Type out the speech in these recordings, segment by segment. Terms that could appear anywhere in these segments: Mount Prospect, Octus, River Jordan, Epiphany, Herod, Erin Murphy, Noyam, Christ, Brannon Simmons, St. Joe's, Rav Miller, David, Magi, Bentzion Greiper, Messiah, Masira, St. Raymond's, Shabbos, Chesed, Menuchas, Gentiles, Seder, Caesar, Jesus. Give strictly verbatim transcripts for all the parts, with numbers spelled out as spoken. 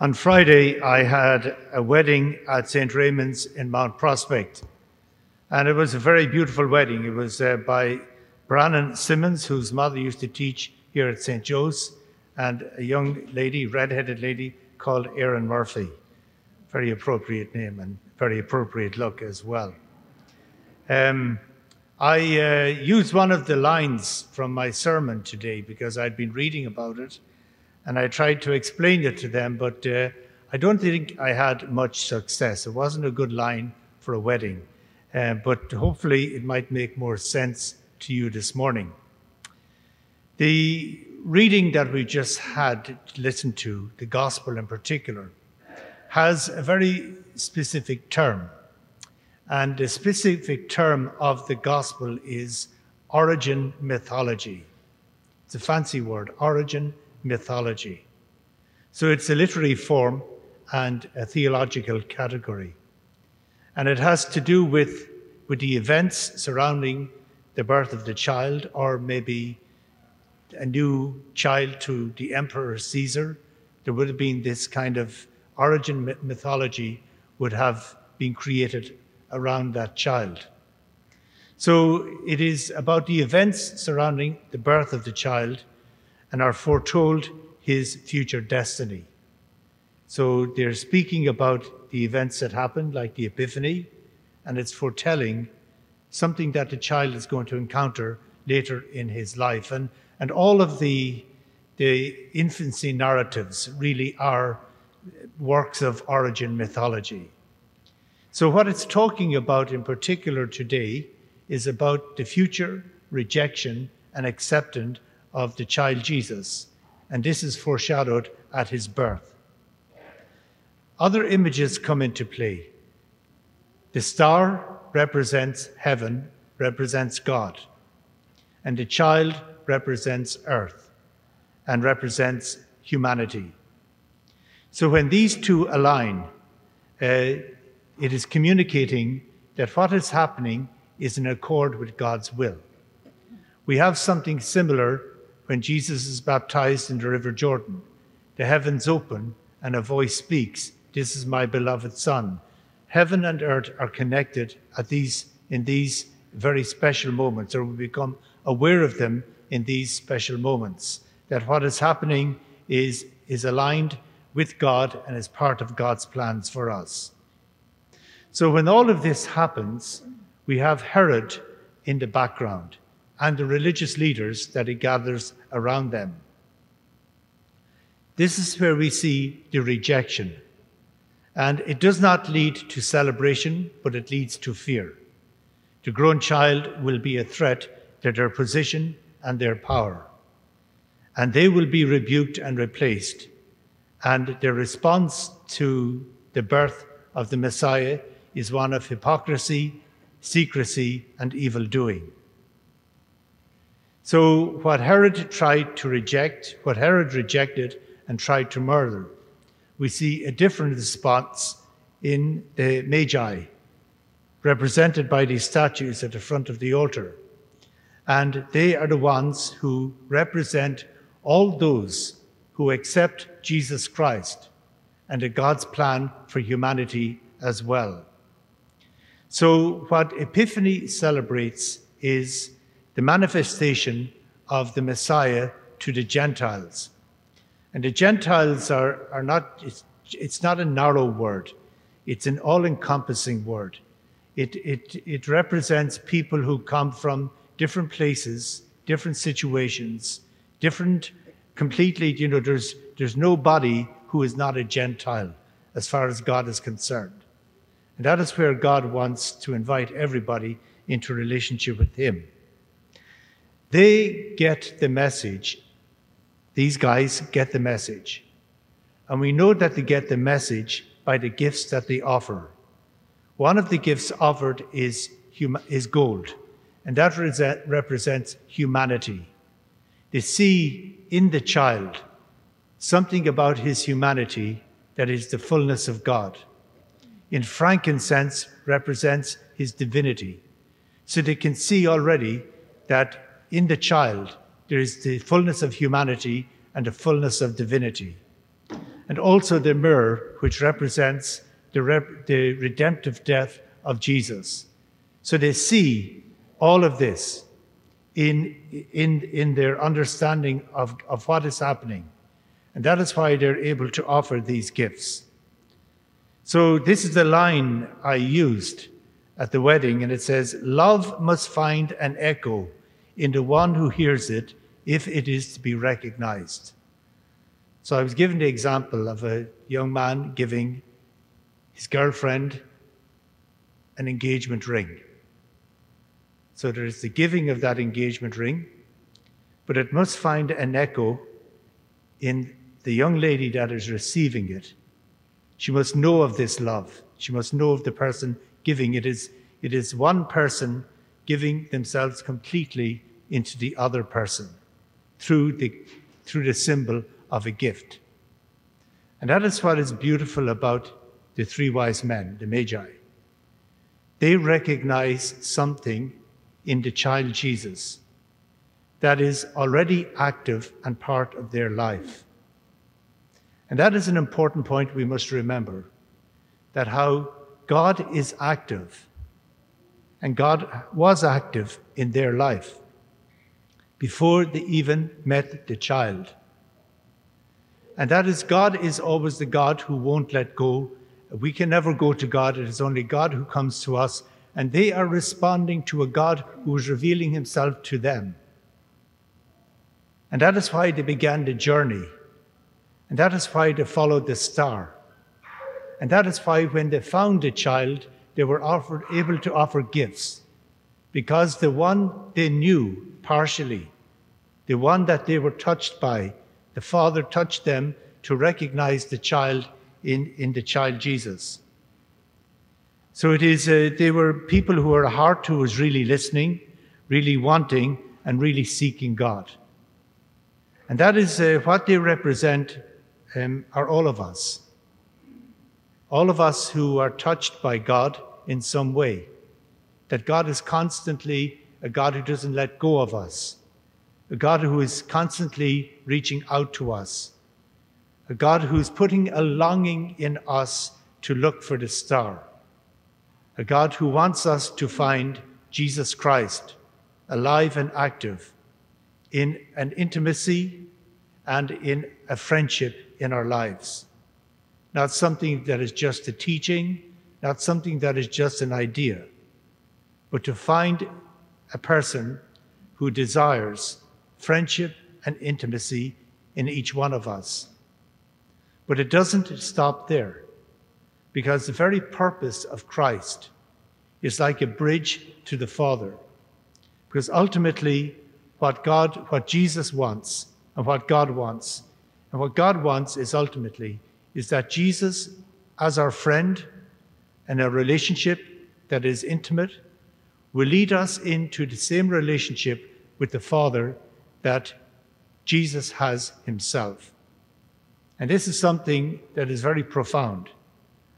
On Friday, I had a wedding at Saint Raymond's in Mount Prospect, and it was a very beautiful wedding. It was uh, by Brannon Simmons, whose mother used to teach here at Saint Joe's, and a young lady, red-headed lady, called Erin Murphy. Very appropriate name and very appropriate look as well. Um, I uh, used one of the lines from my sermon today because I'd been reading about it, and I tried to explain it to them, but uh, I don't think I had much success. It wasn't a good line for a wedding, uh, but hopefully it might make more sense to you this morning. The reading that we just had listened to, the gospel in particular, has a very specific term. And the specific term of the gospel is origin mythology. It's a fancy word, origin mythology. So it's a literary form and a theological category. And it has to do with, with the events surrounding the birth of the child, or maybe a new child to the Emperor Caesar. There would have been this kind of origin mythology would have been created around that child. So it is about the events surrounding the birth of the child, and are foretold his future destiny. So they're speaking about the events that happened, like the Epiphany, and it's foretelling something that the child is going to encounter later in his life. And, and all of the, the infancy narratives really are works of origin mythology. So what it's talking about in particular today is about the future rejection and acceptance of the child Jesus, and this is foreshadowed at his birth. Other images come into play. The star represents heaven, represents God, and the child represents earth and represents humanity. So when these two align, uh, it is communicating that what is happening is in accord with God's will. We have something similar when Jesus is baptized in the River Jordan. The heavens open and a voice speaks, "This is my beloved Son." Heaven and earth are connected at these, in these very special moments, or we become aware of them in these special moments, that what is happening is, is aligned with God and is part of God's plans for us. So when all of this happens, we have Herod in the background and the religious leaders that he gathers around them. This is where we see the rejection. And it does not lead to celebration, but it leads to fear. The grown child will be a threat to their position and their power. And they will be rebuked and replaced. And their response to the birth of the Messiah is one of hypocrisy, secrecy, and evildoing. So what Herod tried to reject, what Herod rejected and tried to murder, we see a different response in the Magi, represented by these statues at the front of the altar. And they are the ones who represent all those who accept Jesus Christ and God's plan for humanity as well. So what Epiphany celebrates is the manifestation of the Messiah to the Gentiles. And the Gentiles are, are not, it's, it's not a narrow word. It's an all-encompassing word. It, it, it represents people who come from different places, different situations, different, completely, you know, there's, there's nobody who is not a Gentile as far as God is concerned. And that is where God wants to invite everybody into relationship with him. They get the message. These guys get the message. And we know that they get the message by the gifts that they offer. One of the gifts offered is, hum- is gold, and that re- represents humanity. They see in the child something about his humanity that is the fullness of God. In frankincense represents his divinity. So they can see already that in the child, there is the fullness of humanity and the fullness of divinity. and also the myrrh, which represents the, rep the redemptive death of Jesus. So they see all of this in, in, in their understanding of, of what is happening. And that is why they're able to offer these gifts. So this is the line I used at the wedding, and it says, "Love must find an echo in the one who hears it if it is to be recognized." So I was given the example of a young man giving his girlfriend an engagement ring. So there is the giving of that engagement ring, but it must find an echo in the young lady that is receiving it. She must know of this love. She must know of the person giving. It is, it is one person giving themselves completely into the other person through the, through the symbol of a gift. And that is what is beautiful about the three wise men, the Magi. They recognize something in the child Jesus that is already active and part of their life. And that is an important point we must remember, that how God is active, and God was active in their life before they even met the child. And that is, God is always the God who won't let go. We can never go to God. It is only God who comes to us. And they are responding to a God who is revealing himself to them. And that is why they began the journey. And that is why they followed the star. And that is why when they found the child, they were offered, able to offer gifts. Because the one they knew partially, the one that they were touched by, the Father touched them to recognize the child in, in the child Jesus. So it is, uh, they were people who were a heart who was really listening, really wanting, and really seeking God. And that is uh, what they represent um, are all of us. All of us who are touched by God in some way. That God is constantly a God who doesn't let go of us. A God who is constantly reaching out to us. A God who's putting a longing in us to look for the star. A God who wants us to find Jesus Christ, alive and active, in an intimacy and in a friendship in our lives. Not something that is just a teaching, not something that is just an idea, but to find a person who desires friendship and intimacy in each one of us. But it doesn't stop there, because the very purpose of Christ is like a bridge to the Father, because ultimately what God, what Jesus wants and what God wants, and what God wants is ultimately is that Jesus, as our friend and a relationship that is intimate, will lead us into the same relationship with the Father that Jesus has himself. And this is something that is very profound,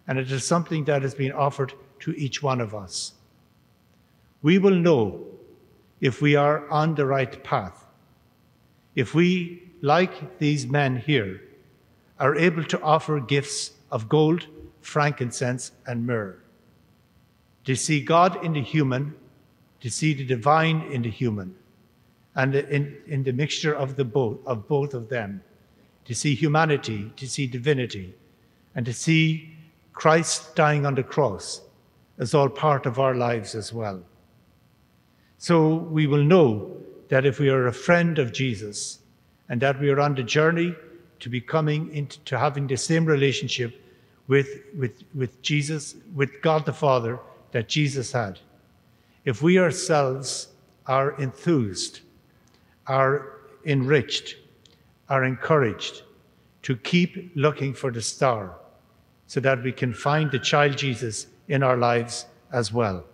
and it is something that has been offered to each one of us. We will know if we are on the right path, if we, like these men here, are able to offer gifts of gold, frankincense, and myrrh. To see God in the human, to see the divine in the human, and in, in the mixture of, the both, of both of them, to see humanity, to see divinity, and to see Christ dying on the cross as all part of our lives as well. So we will know that if we are a friend of Jesus and that we are on the journey to becoming into to having the same relationship with, with, with Jesus, with God the Father that Jesus had. If we ourselves are enthused, are enriched, are encouraged to keep looking for the star so that we can find the child Jesus in our lives as well.